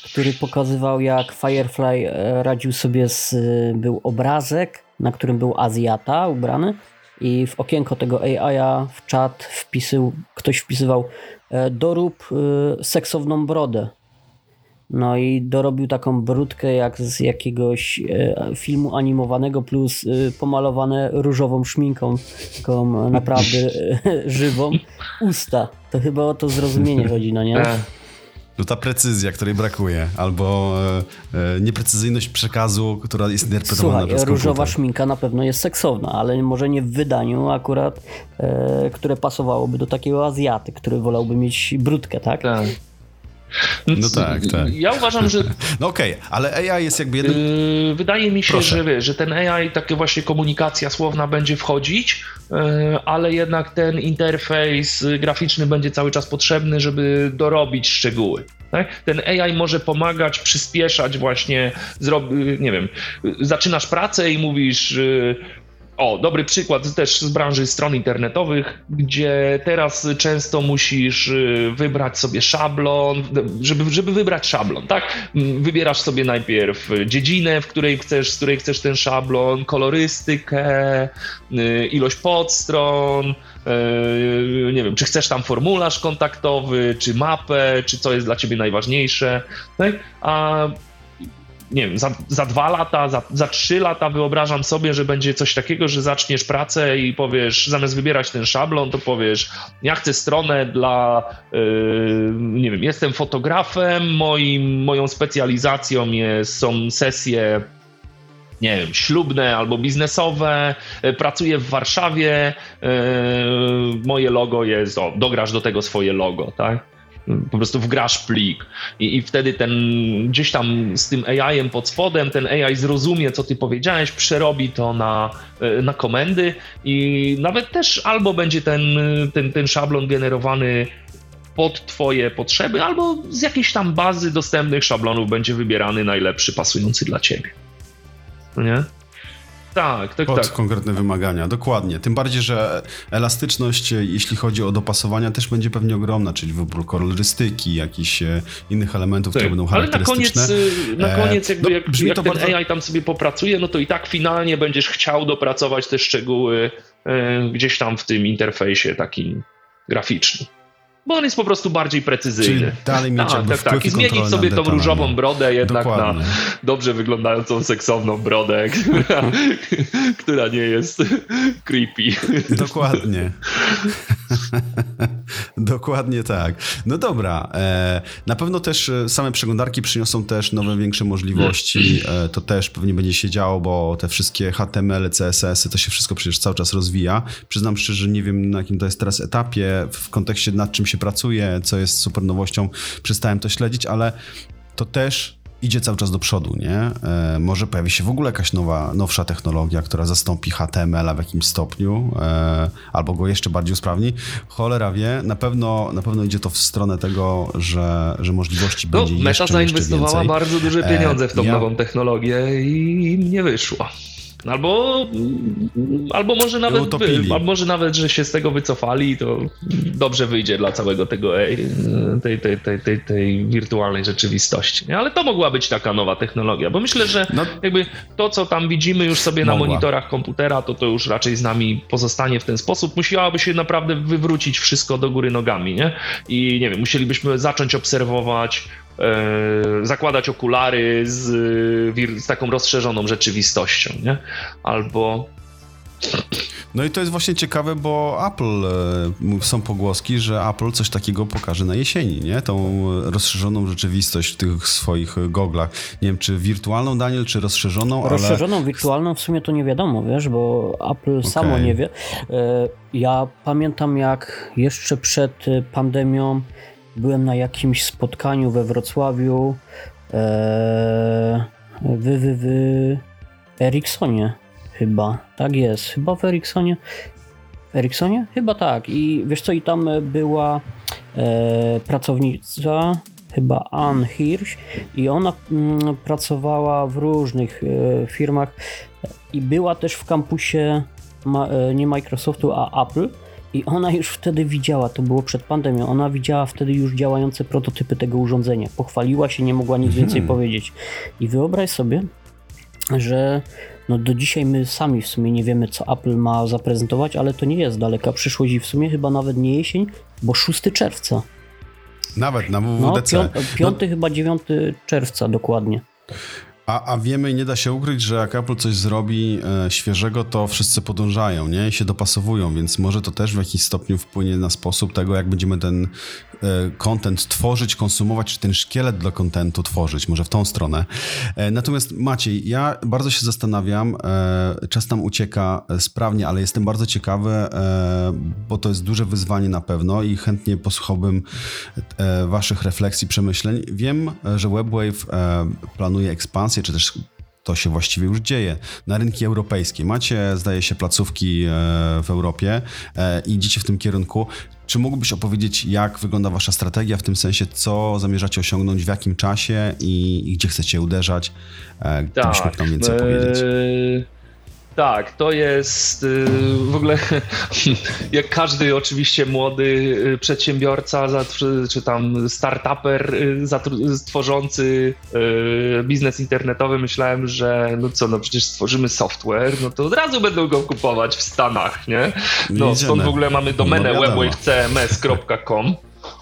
który pokazywał, jak Firefly radził sobie z... Był obrazek, na którym był Azjata ubrany i w okienko tego A I-a w czat wpisył, ktoś wpisywał dorób seksowną brodę. No i dorobił taką brudkę jak z jakiegoś filmu animowanego plus pomalowane różową szminką, taką naprawdę żywą, usta. To chyba o to zrozumienie chodzi, no nie? No ta precyzja, której brakuje, albo nieprecyzyjność przekazu, która jest interpretowana przez komputer. Różowa szminka na pewno jest seksowna, ale może nie w wydaniu akurat, które pasowałoby do takiego Azjaty, który wolałby mieć brudkę, tak? Tak. No tak, tak. Ja uważam, że... No okej, okay, ale A I jest jakby jednym... Yy, wydaje mi się, że, wie, że ten A I, taka właśnie komunikacja słowna będzie wchodzić, yy, ale jednak ten interfejs graficzny będzie cały czas potrzebny, żeby dorobić szczegóły. Tak? Ten A I może pomagać, przyspieszać właśnie, zrob... nie wiem, zaczynasz pracę i mówisz... Yy, O, dobry przykład też z branży stron internetowych, gdzie teraz często musisz wybrać sobie szablon, żeby, żeby wybrać szablon, tak? Wybierasz sobie najpierw dziedzinę, w której chcesz, z której chcesz ten szablon, kolorystykę, ilość podstron, nie wiem, czy chcesz tam formularz kontaktowy, czy mapę, czy co jest dla ciebie najważniejsze, tak? A nie wiem, za, za dwa lata, za, za trzy lata wyobrażam sobie, że będzie coś takiego, że zaczniesz pracę i powiesz, zamiast wybierać ten szablon, to powiesz, ja chcę stronę dla, yy, nie wiem, jestem fotografem, moim, moją specjalizacją jest, są sesje, nie wiem, ślubne albo biznesowe, pracuję w Warszawie, yy, moje logo jest, o, dograsz do tego swoje logo, tak? Po prostu wgrasz plik i, i wtedy ten gdzieś tam z tym A I-em pod spodem, ten A I zrozumie, co ty powiedziałeś, przerobi to na, na komendy i nawet też albo będzie ten, ten, ten szablon generowany pod twoje potrzeby, albo z jakiejś tam bazy dostępnych szablonów będzie wybierany najlepszy, pasujący dla ciebie. Nie? Tak, tak, pod tak. konkretne wymagania, dokładnie. Tym bardziej, że elastyczność, jeśli chodzi o dopasowania, też będzie pewnie ogromna, czyli wybór kolorystyki, jakichś innych elementów, tak, które będą charakterystyczne. Ale na koniec, na koniec jakby, no, jak, jak ten bardzo... A I tam sobie popracuje, no to i tak finalnie będziesz chciał dopracować te szczegóły y, gdzieś tam w tym interfejsie takim graficznym. Bo on jest po prostu bardziej precyzyjny. Czyli dalej mieć Aha, tak, tak. I zmienić sobie tą różową brodę jednak Dokładnie. na dobrze wyglądającą seksowną brodę, która, która nie jest creepy. Dokładnie. Dokładnie tak. No dobra. Na pewno też same przeglądarki przyniosą też nowe, większe możliwości. To też pewnie będzie się działo, bo te wszystkie H T M L, C S S, to się wszystko przecież cały czas rozwija. Przyznam szczerze, że nie wiem, na jakim to jest teraz etapie, w kontekście nad czym się pracuje, co jest super nowością, przestałem to śledzić, ale to też idzie cały czas do przodu, nie? E, może pojawi się w ogóle jakaś nowa, nowsza technologia, która zastąpi H T M L-a w jakimś stopniu, e, albo go jeszcze bardziej usprawni. Cholera wie, na pewno, na pewno idzie to w stronę tego, że, że możliwości no, będzie jeszcze, jeszcze więcej. Meta zainwestowała bardzo duże pieniądze w tą ja... nową technologię i nie wyszło. Albo, albo może nawet albo może nawet, że się z tego wycofali, to dobrze wyjdzie dla całego tego tej, tej, tej, tej, tej wirtualnej rzeczywistości. Ale to mogła być taka nowa technologia, bo myślę, że no. jakby to, co tam widzimy już sobie mogła. na monitorach komputera, to to już raczej z nami pozostanie w ten sposób. Musiałaby się naprawdę wywrócić wszystko do góry nogami, nie? I nie wiem, musielibyśmy zacząć obserwować, zakładać okulary z, z taką rozszerzoną rzeczywistością, nie? Albo... No i to jest właśnie ciekawe, bo Apple, są pogłoski, że Apple coś takiego pokaże na jesieni, nie? Tą rozszerzoną rzeczywistość w tych swoich goglach. Nie wiem, czy wirtualną, Daniel, czy rozszerzoną, ale... Rozszerzoną, wirtualną w sumie to nie wiadomo, wiesz, bo Apple okay. samo nie wie. Ja pamiętam, jak jeszcze przed pandemią byłem na jakimś spotkaniu we Wrocławiu e, w, w, w Ericssonie chyba, tak jest, chyba w Ericssonie, w Ericssonie? Chyba tak i wiesz co, i tam była e, pracownica, chyba Ann Hirsch i ona m, pracowała w różnych e, firmach i była też w kampusie ma, e, nie Microsoftu, a Apple. I ona już wtedy widziała, to było przed pandemią, ona widziała wtedy już działające prototypy tego urządzenia. Pochwaliła się, nie mogła nic więcej hmm. powiedzieć. I wyobraź sobie, że no do dzisiaj my sami w sumie nie wiemy, co Apple ma zaprezentować, ale to nie jest daleka przyszłość i w sumie chyba nawet nie jesień, bo szóstego czerwca. Nawet na W W D C. No, piąty no. chyba dziewiątego czerwca dokładnie. A, a wiemy i nie da się ukryć, że jak Apple coś zrobi e, świeżego, to wszyscy podążają, nie? I się dopasowują, więc może to też w jakiś stopniu wpłynie na sposób tego, jak będziemy ten content e, tworzyć, konsumować, czy ten szkielet dla kontentu tworzyć, może w tą stronę. E, natomiast Maciej, ja bardzo się zastanawiam, e, czas nam ucieka sprawnie, ale jestem bardzo ciekawy, e, bo to jest duże wyzwanie na pewno i chętnie posłuchałbym e, waszych refleksji, przemyśleń. Wiem, że Webwave e, planuje ekspansję, czy też to się właściwie już dzieje, na rynki europejskie. Macie, zdaje się, placówki w Europie i idziecie w tym kierunku. Czy mógłbyś opowiedzieć, jak wygląda wasza strategia, w tym sensie, co zamierzacie osiągnąć, w jakim czasie i, i gdzie chcecie uderzać? Gdybyś mógł nam więcej opowiedzieć. Tak, to jest w ogóle, jak każdy oczywiście młody przedsiębiorca czy tam startuper tworzący biznes internetowy, myślałem, że no co, no przecież stworzymy software, no to od razu będą go kupować w Stanach, nie? No stąd w ogóle mamy domenę webwave c m s kropka com.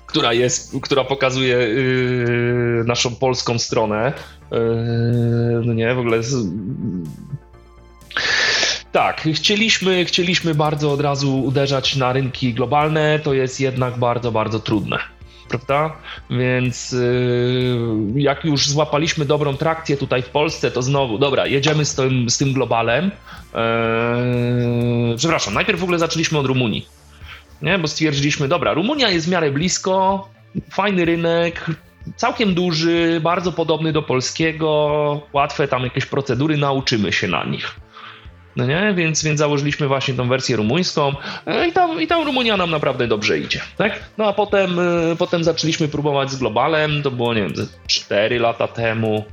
Która, jest, która pokazuje yy, naszą polską stronę. Yy, nie, w ogóle... Z... Tak, chcieliśmy, chcieliśmy bardzo od razu uderzać na rynki globalne, to jest jednak bardzo, bardzo trudne, prawda? Więc yy, jak już złapaliśmy dobrą trakcję tutaj w Polsce, to znowu, dobra, jedziemy z tym, z tym globalem. Yy, przepraszam, najpierw w ogóle zaczęliśmy od Rumunii, nie? Bo stwierdziliśmy, dobra, Rumunia jest w miarę blisko, fajny rynek, całkiem duży, bardzo podobny do polskiego, łatwe tam jakieś procedury, nauczymy się na nich. No nie? Więc, więc założyliśmy właśnie tą wersję rumuńską i tam, i tam Rumunia nam naprawdę dobrze idzie, tak? No a potem, potem zaczęliśmy próbować z globalem, to było, nie wiem, cztery lata temu.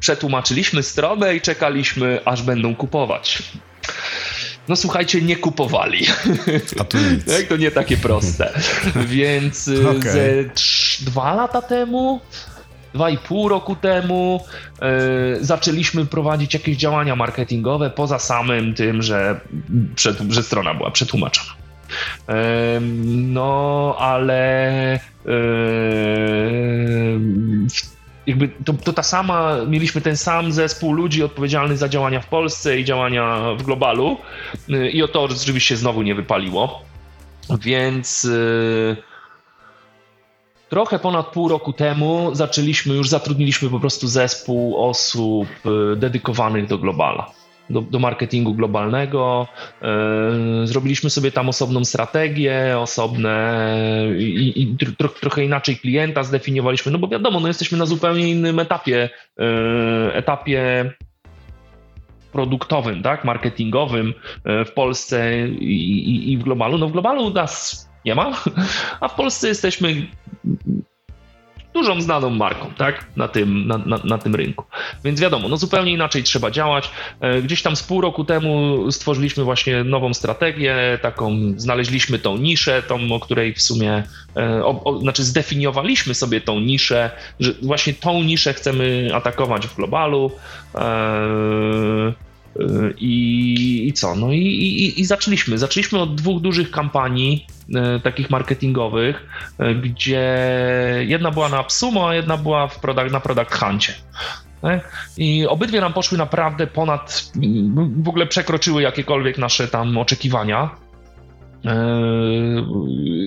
przetłumaczyliśmy stronę i czekaliśmy, aż będą kupować. No słuchajcie, nie kupowali. A to nic. Tak, to nie takie proste. Więc okay. ze trz, dwa lata temu, dwa i pół roku temu yy, zaczęliśmy prowadzić jakieś działania marketingowe poza samym tym, że, przed, że strona była przetłumaczona. Yy, no ale yy, jakby to, to ta sama, mieliśmy ten sam zespół ludzi odpowiedzialnych za działania w Polsce i działania w globalu yy, i o to rzeczywiście znowu nie wypaliło, więc yy, trochę ponad pół roku temu zaczęliśmy, już zatrudniliśmy po prostu zespół osób dedykowanych do globala, do, do marketingu globalnego. Zrobiliśmy sobie tam osobną strategię, osobne i, i tro, trochę inaczej klienta zdefiniowaliśmy, no bo wiadomo, no jesteśmy na zupełnie innym etapie, etapie produktowym, tak, marketingowym w Polsce i, i, i w globalu. No w globalu nas nie ma, a w Polsce jesteśmy dużą znaną marką, tak, na tym, na, na, na tym rynku. Więc wiadomo, no zupełnie inaczej trzeba działać. Gdzieś tam z pół roku temu stworzyliśmy właśnie nową strategię, taką, znaleźliśmy tą niszę, tą, o której w sumie, o, o, znaczy zdefiniowaliśmy sobie tą niszę, że właśnie tą niszę chcemy atakować w globalu. Eee... I, i co? No i, i, i zaczęliśmy. Zaczęliśmy od dwóch dużych kampanii e, takich marketingowych, e, gdzie jedna była na AppSumo, a jedna była w product, na Product Huncie. I obydwie nam poszły naprawdę ponad, w ogóle przekroczyły jakiekolwiek nasze tam oczekiwania.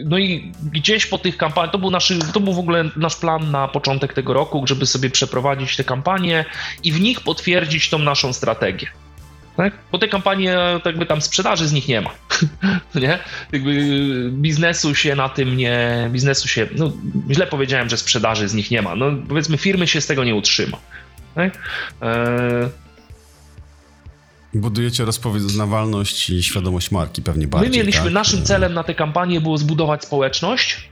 No i gdzieś po tych kampaniach, to był, nasz, to był w ogóle nasz plan na początek tego roku, żeby sobie przeprowadzić te kampanie i w nich potwierdzić tą naszą strategię. Tak? Bo te kampanie, jakby tam sprzedaży z nich nie ma, nie? Jakby biznesu się na tym nie, biznesu się, no źle powiedziałem, że sprzedaży z nich nie ma, no powiedzmy firmy się z tego nie utrzyma, tak? E- Budujecie rozpoznawalność i świadomość marki pewnie bardziej. My mieliśmy, tak? Naszym celem na tę kampanię było zbudować społeczność,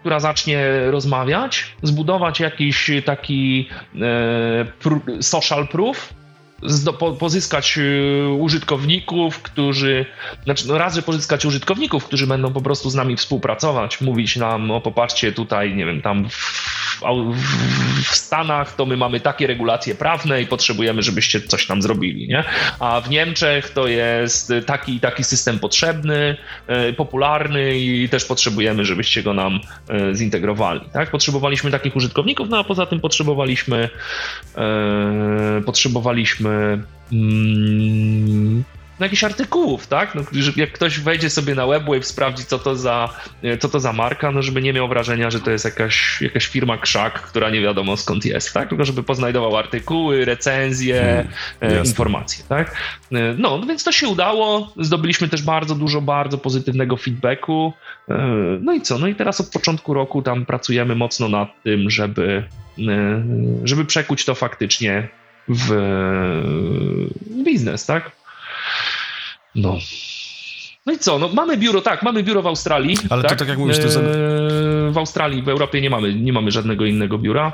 która zacznie rozmawiać, zbudować jakiś taki e, social proof, pozyskać użytkowników, którzy, znaczy no raz, że pozyskać użytkowników, którzy będą po prostu z nami współpracować, mówić nam o poparcie tutaj, nie wiem, tam w, w, w Stanach to my mamy takie regulacje prawne i potrzebujemy, żebyście coś tam zrobili, nie? A w Niemczech to jest taki i taki system potrzebny, popularny i też potrzebujemy, żebyście go nam zintegrowali, tak? Potrzebowaliśmy takich użytkowników, no a poza tym potrzebowaliśmy e, potrzebowaliśmy Hmm, no jakichś artykułów, tak? No, jak ktoś wejdzie sobie na Webwave, sprawdzi, co to za, co to za marka, no żeby nie miał wrażenia, że to jest jakaś, jakaś firma krzak, która nie wiadomo skąd jest, tak? Tylko żeby poznajdował artykuły, recenzje, hmm, informacje, tak? No, no więc to się udało, zdobyliśmy też bardzo dużo, bardzo pozytywnego feedbacku, no i co? No i teraz od początku roku tam pracujemy mocno nad tym, żeby, żeby przekuć to faktycznie w biznes, tak? No. No i co? No mamy biuro, tak, mamy biuro w Australii. Ale tak? To tak jak mówisz, to jest... W Australii, w Europie nie mamy, nie mamy żadnego innego biura.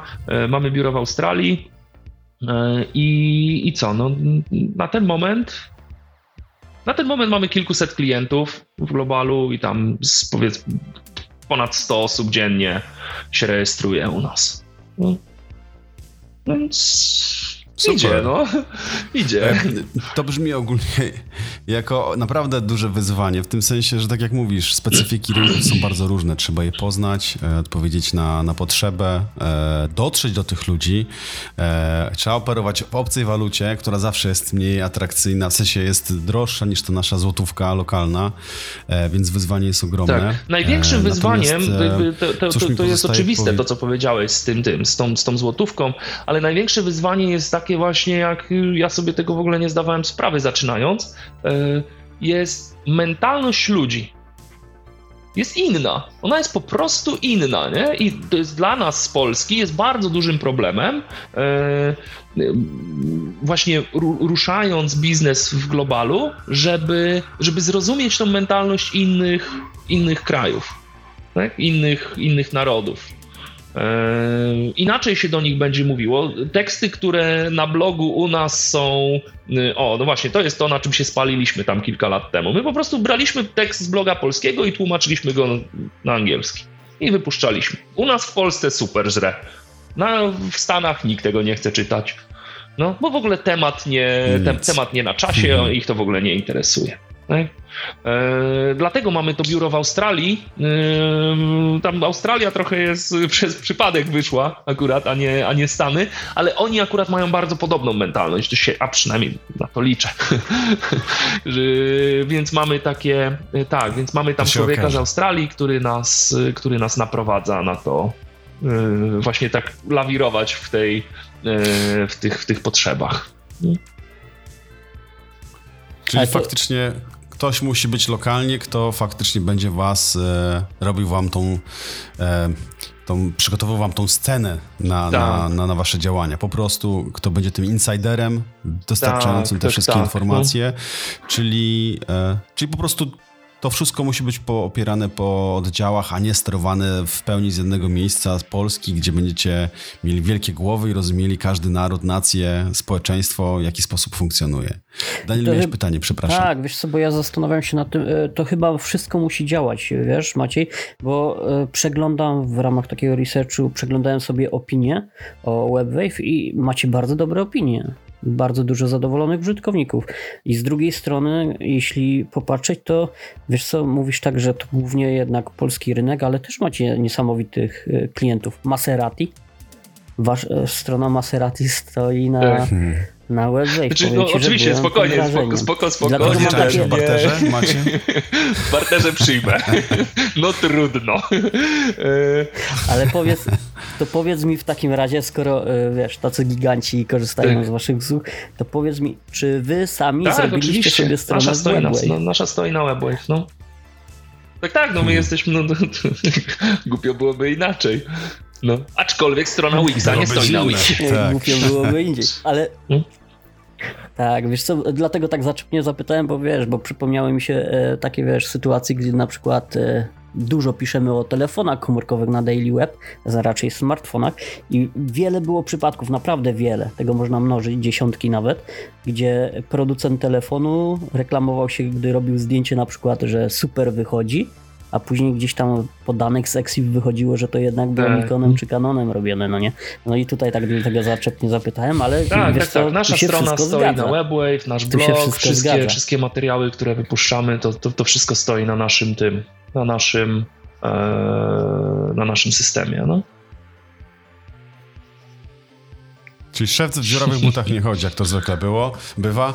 Mamy biuro w Australii i, i co? No na ten moment na ten moment mamy kilkuset klientów w globalu i tam powiedz ponad sto osób dziennie się rejestruje u nas. No. Więc super. Idzie, no. Idzie. To brzmi ogólnie jako naprawdę duże wyzwanie, w tym sensie, że tak jak mówisz, specyfiki rynku są bardzo różne. Trzeba je poznać, odpowiedzieć na, na potrzebę, dotrzeć do tych ludzi. Trzeba operować w obcej walucie, która zawsze jest mniej atrakcyjna, w sensie jest droższa niż ta nasza złotówka lokalna, więc wyzwanie jest ogromne. Tak. Największym wyzwaniem, Natomiast, to, to, to, to jest oczywiste, powie... to co powiedziałeś z tym, tym z, tą, z tą złotówką, ale największe wyzwanie jest takie właśnie, jak ja sobie tego w ogóle nie zdawałem sprawy zaczynając, jest mentalność ludzi. Jest inna. Ona jest po prostu inna, nie? I to jest dla nas z Polski jest bardzo dużym problemem. Właśnie ruszając biznes w globalu, żeby, żeby zrozumieć tą mentalność innych, innych krajów, tak? innych, innych narodów. Inaczej się do nich będzie mówiło. Teksty, które na blogu u nas są... O, no właśnie, to jest to, na czym się spaliliśmy tam kilka lat temu. My po prostu braliśmy tekst z bloga polskiego i tłumaczyliśmy go na angielski. I wypuszczaliśmy. U nas w Polsce super żre. No, w Stanach nikt tego nie chce czytać. No, bo w ogóle temat nie, te, temat nie na czasie, mhm. ich to w ogóle nie interesuje. E, dlatego mamy to biuro w Australii. E, tam Australia trochę jest przez przypadek wyszła akurat, a nie, a nie Stany, ale oni akurat mają bardzo podobną mentalność, to się, a przynajmniej na to liczę. e, więc mamy takie, tak, więc mamy tam człowieka okaże. z Australii, który nas, który nas naprowadza na to, e, właśnie tak lawirować w tej, e, w tych, w tych potrzebach. Czyli to... faktycznie ktoś musi być lokalnie, kto faktycznie będzie was, e, robił wam tą, e, tą, przygotował wam tą scenę na, tak. na, na, na wasze działania. Po prostu kto będzie tym insiderem, dostarczającym tak, te tak, wszystkie tak, informacje, no. czyli, e, czyli po prostu to wszystko musi być opierane po oddziałach, a nie sterowane w pełni z jednego miejsca, z Polski, gdzie będziecie mieli wielkie głowy i rozumieli każdy naród, nację, społeczeństwo, w jaki sposób funkcjonuje. Daniel, to miałeś chyba... pytanie, przepraszam. Tak, wiesz co, bo ja zastanawiam się nad tym, to chyba wszystko musi działać, wiesz Maciej, bo przeglądam w ramach takiego researchu, przeglądałem sobie opinie o Webwave i macie bardzo dobre opinie. Bardzo dużo zadowolonych użytkowników. I z drugiej strony, jeśli popatrzeć, to wiesz co, mówisz tak, że to głównie jednak polski rynek, ale też macie niesamowitych klientów. Maserati, wasza strona Maserati stoi na... Hmm. Na Webwave. Znaczy, no, ci, oczywiście, spokojnie, spoko, spoko, spokojnie. Czekajesz w barterze, Macie? W barterze przyjmę. No trudno. Ale powiedz, to powiedz mi w takim razie, skoro wiesz, tacy giganci korzystają tak. z waszych usług, to powiedz mi, czy wy sami tak, zrobiliście oczywiście. sobie stronę nasza stoi, na, no, nasza stoi na Webwave, no. Tak, tak, no my hmm. jesteśmy, no, no, głupio byłoby inaczej. No. Aczkolwiek strona Wixa nie stoi na Wixie. Tak. Głupio byłoby indziej, ale... Hmm? Tak, wiesz co, dlatego tak zaczepnie zapytałem, bo wiesz, bo przypomniały mi się e, takie, wiesz, sytuacje, gdzie na przykład e, dużo piszemy o telefonach komórkowych na Daily Web, a raczej smartfonach i wiele było przypadków, naprawdę wiele, tego można mnożyć, dziesiątki nawet, gdzie producent telefonu reklamował się, gdy robił zdjęcie na przykład, że super wychodzi, a później gdzieś tam po danych z Exif wychodziło, że to jednak było tak. Nikonem czy Canonem robione, no nie? No i tutaj tak dlatego zaczepnie zapytałem, ale tak, wiesz tak, co, tak. Nasza strona stoi zgadza. na Webwave, nasz tu blog, wszystkie, wszystkie materiały, które wypuszczamy, to, to, to wszystko stoi na naszym tym, na naszym e, na naszym systemie, no. Czyli szewc w dziurawych butach nie chodzi, jak to zwykle było, bywa.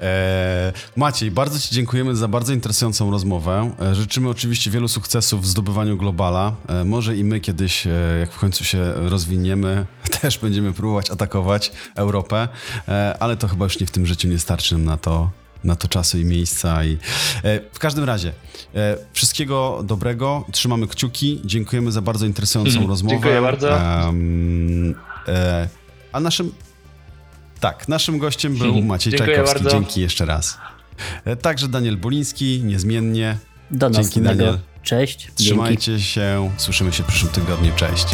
Eee, Maciej, bardzo ci dziękujemy za bardzo interesującą rozmowę. Eee, życzymy oczywiście wielu sukcesów w zdobywaniu globala. Eee, może i my kiedyś, eee, jak w końcu się rozwiniemy, też będziemy próbować atakować Europę, eee, ale to chyba już nie w tym życiu, nie starczy nam na to, na to czasu i miejsca. I, e, w każdym razie e, wszystkiego dobrego, trzymamy kciuki, dziękujemy za bardzo interesującą hmm, rozmowę. Dziękuję bardzo. Ehm, e, A naszym, tak, naszym gościem był Maciej Czajkowski. Bardzo. Dzięki jeszcze raz. Także Daniel Boliński, niezmiennie. Do następnego. Dzięki, Daniel. Cześć. Trzymajcie Dzięki. się. Słyszymy się w przyszłym tygodniu. Cześć.